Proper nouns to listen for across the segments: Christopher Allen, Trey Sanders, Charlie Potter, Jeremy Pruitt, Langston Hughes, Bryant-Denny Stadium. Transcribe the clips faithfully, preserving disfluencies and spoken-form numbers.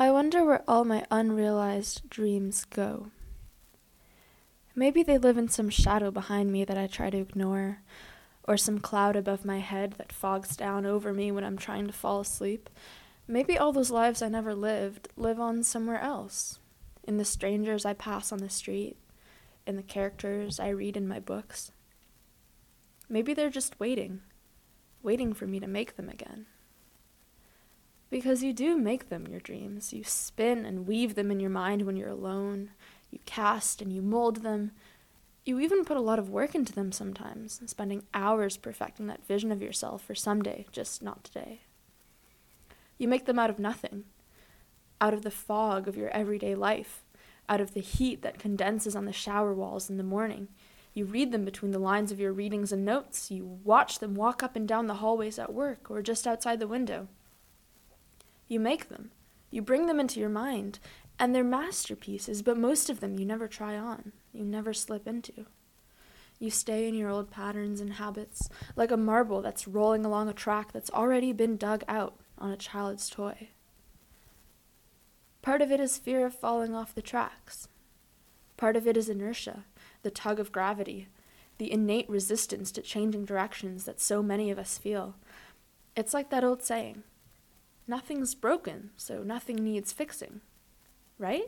I wonder where all my unrealized dreams go. Maybe they live in some shadow behind me that I try to ignore, or some cloud above my head that fogs down over me when I'm trying to fall asleep. Maybe all those lives I never lived live on somewhere else, in the strangers I pass on the street, in the characters I read in my books. Maybe they're just waiting, waiting for me to make them again. Because you do make them, your dreams. You spin and weave them in your mind when you're alone. You cast and you mold them. You even put a lot of work into them sometimes, spending hours perfecting that vision of yourself for someday, just not today. You make them out of nothing, out of the fog of your everyday life, out of the heat that condenses on the shower walls in the morning. You read them between the lines of your readings and notes. You watch them walk up and down the hallways at work or just outside the window. You make them. You bring them into your mind, and they're masterpieces, but most of them you never try on, you never slip into. You stay in your old patterns and habits, like a marble that's rolling along a track that's already been dug out on a child's toy. Part of it is fear of falling off the tracks. Part of it is inertia, the tug of gravity, the innate resistance to changing directions that so many of us feel. It's like that old saying, nothing's broken, so nothing needs fixing, right?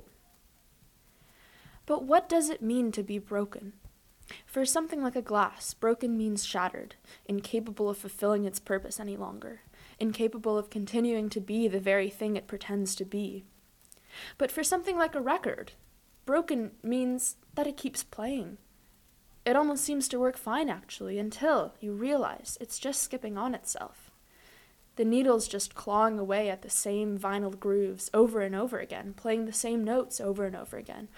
But what does it mean to be broken? For something like a glass, broken means shattered, incapable of fulfilling its purpose any longer, incapable of continuing to be the very thing it pretends to be. But for something like a record, broken means that it keeps playing. It almost seems to work fine, actually, until you realize it's just skipping on itself. The needle's just clawing away at the same vinyl grooves over and over again, playing the same notes over and over again,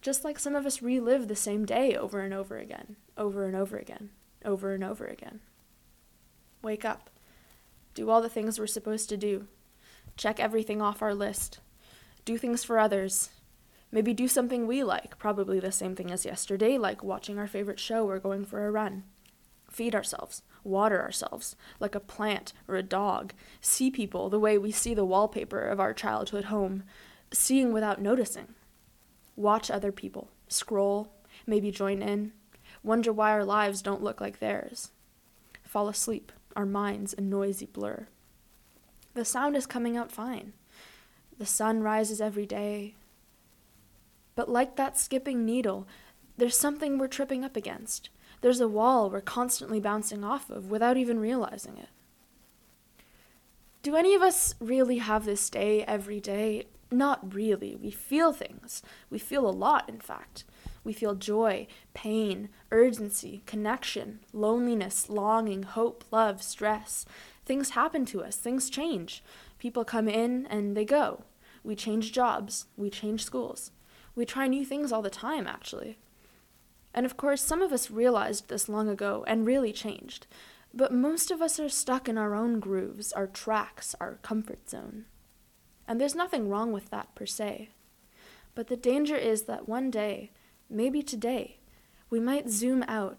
just like some of us relive the same day over and over again, over and over again, over and over again. Wake up. Do all the things we're supposed to do. Check everything off our list. Do things for others. Maybe do something we like, probably the same thing as yesterday, like watching our favorite show or going for a run. Feed ourselves, water ourselves, like a plant or a dog. See people the way we see the wallpaper of our childhood home, seeing without noticing. Watch other people, scroll, maybe join in, wonder why our lives don't look like theirs. Fall asleep, our minds a noisy blur. The sound is coming out fine. The sun rises every day. But like that skipping needle, there's something we're tripping up against. There's a wall we're constantly bouncing off of without even realizing it. Do any of us really have this day every day? Not really. We feel things. We feel a lot, in fact. We feel joy, pain, urgency, connection, loneliness, longing, hope, love, stress. Things happen to us. Things change. People come in and they go. We change jobs. We change schools. We try new things all the time, actually. And of course, some of us realized this long ago and really changed. But most of us are stuck in our own grooves, our tracks, our comfort zone. And there's nothing wrong with that, per se. But the danger is that one day, maybe today, we might zoom out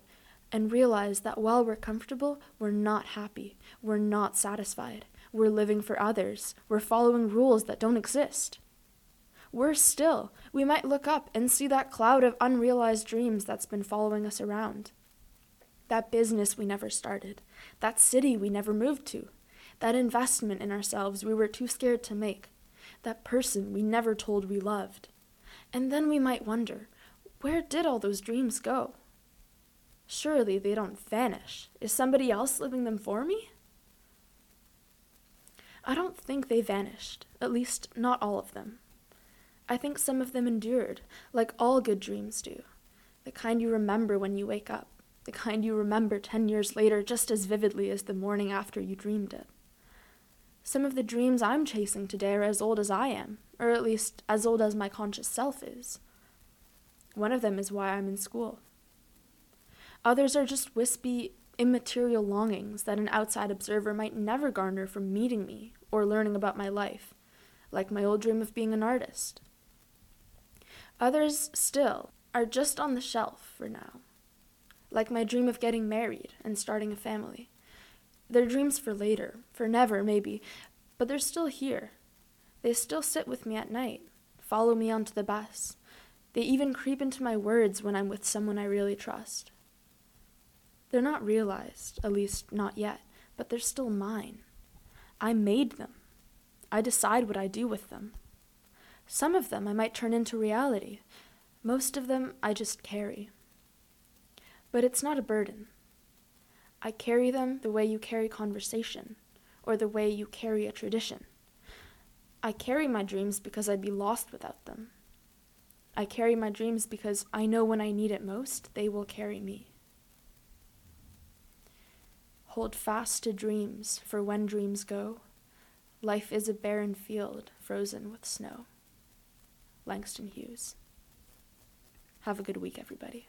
and realize that while we're comfortable, we're not happy, we're not satisfied, we're living for others, we're following rules that don't exist. Worse still, we might look up and see that cloud of unrealized dreams that's been following us around. That business we never started, that city we never moved to, that investment in ourselves we were too scared to make, that person we never told we loved. And then we might wonder, where did all those dreams go? Surely they don't vanish. Is somebody else living them for me? I don't think they vanished, at least not all of them. I think some of them endured, like all good dreams do. The kind you remember when you wake up. The kind you remember ten years later just as vividly as the morning after you dreamed it. Some of the dreams I'm chasing today are as old as I am, or at least as old as my conscious self is. One of them is why I'm in school. Others are just wispy, immaterial longings that an outside observer might never garner from meeting me or learning about my life, like my old dream of being an artist. Others still are just on the shelf for now, like my dream of getting married and starting a family. They're dreams for later, for never maybe, but they're still here. They still sit with me at night, follow me onto the bus. They even creep into my words when I'm with someone I really trust. They're not realized, at least not yet, but they're still mine. I made them. I decide what I do with them. Some of them I might turn into reality. Most of them I just carry. But it's not a burden. I carry them the way you carry conversation, or the way you carry a tradition. I carry my dreams because I'd be lost without them. I carry my dreams because I know when I need it most, they will carry me. Hold fast to dreams, for when dreams go, life is a barren field frozen with snow. Langston Hughes. Have a good week, everybody.